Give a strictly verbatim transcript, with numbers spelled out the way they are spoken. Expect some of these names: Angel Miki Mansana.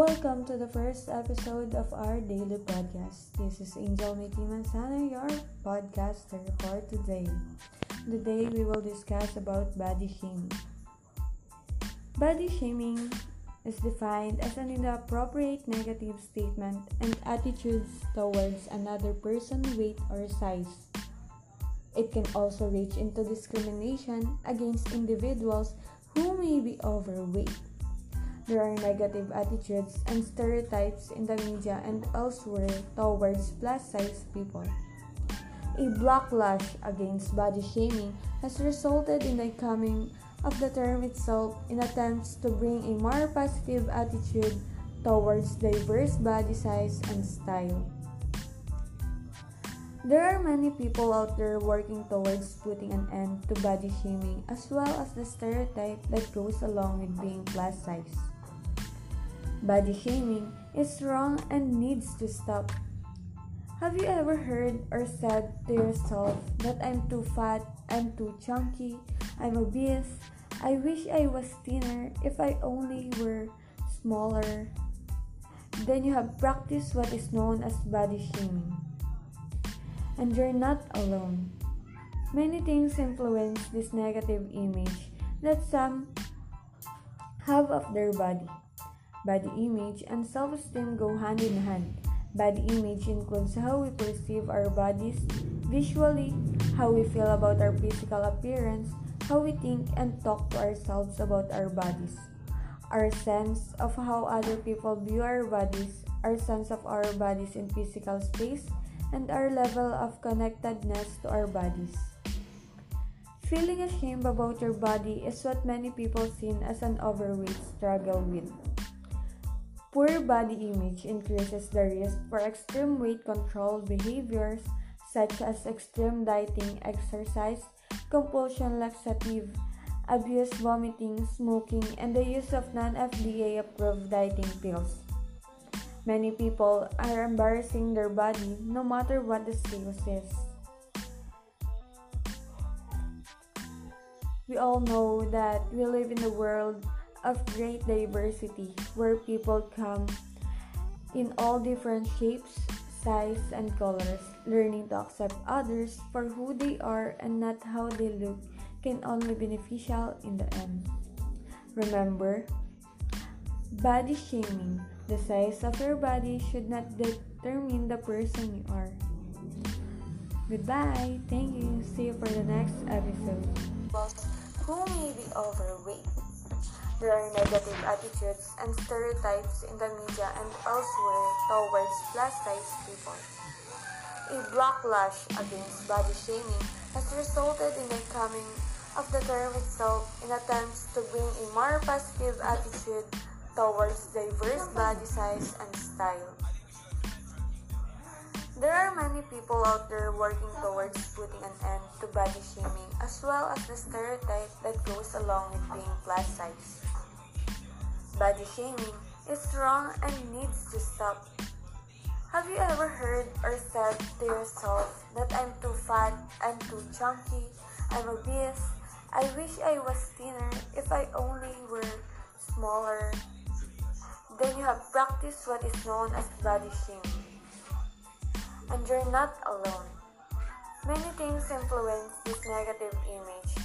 Welcome to the first episode of our daily podcast. This is Angel Miki Mansana, your podcaster for today. Today we will discuss about body shaming. Body shaming is defined as an inappropriate negative statement and attitudes towards another person, weight, or size. It can also reach into discrimination against individuals who may be overweight. There are negative attitudes and stereotypes in the media and elsewhere towards plus-size people. A backlash against body shaming has resulted in the coming of the term itself in attempts to bring a more positive attitude towards diverse body size and style. There are many people out there working towards putting an end to body shaming as well as the stereotype that goes along with being plus size. Body shaming is wrong and needs to stop. Have you ever heard or said to yourself that I'm too fat, I'm too chunky, I'm obese, I wish I was thinner, if I only were smaller? Then you have practiced what is known as body shaming. And you're not alone. Many things influence this negative image that some have of their body. Body image and self-esteem go hand in hand. Body image includes how we perceive our bodies visually, how we feel about our physical appearance, how we think and talk to ourselves about our bodies, our sense of how other people view our bodies, our sense of our bodies in physical space, and our level of connectedness to our bodies. Feeling ashamed about your body is what many people see as an overweight struggle with. Poor body image increases the risk for extreme weight control behaviors such as extreme dieting, exercise, compulsion laxative, abuse, vomiting, smoking, and the use of non-F D A-approved dieting pills. Many people are embarrassing their body no matter what the status is. We all know that we live in a world of great diversity where people come in all different shapes, size, and colors. Learning to accept others for who they are and not how they look can only be beneficial in the end. Remember, body shaming. The size of your body should not determine the person you are. Goodbye. Thank you. See you for the next episode. Who may be overweight? There are negative attitudes and stereotypes in the media and elsewhere towards plus-size people. A backlash against body shaming has resulted in the coming of the term itself in attempts to bring a more positive attitude towards diverse body size and style. There are many people out there working towards putting an end to body shaming as well as the stereotype that goes along with being plus size. Body shaming is wrong and needs to stop. Have you ever heard or said to yourself that I'm too fat, I'm too chunky, I'm obese, I wish I was thinner, if I only were smaller? Then you have practiced what is known as body shaming. And you're not alone. Many things influence this negative image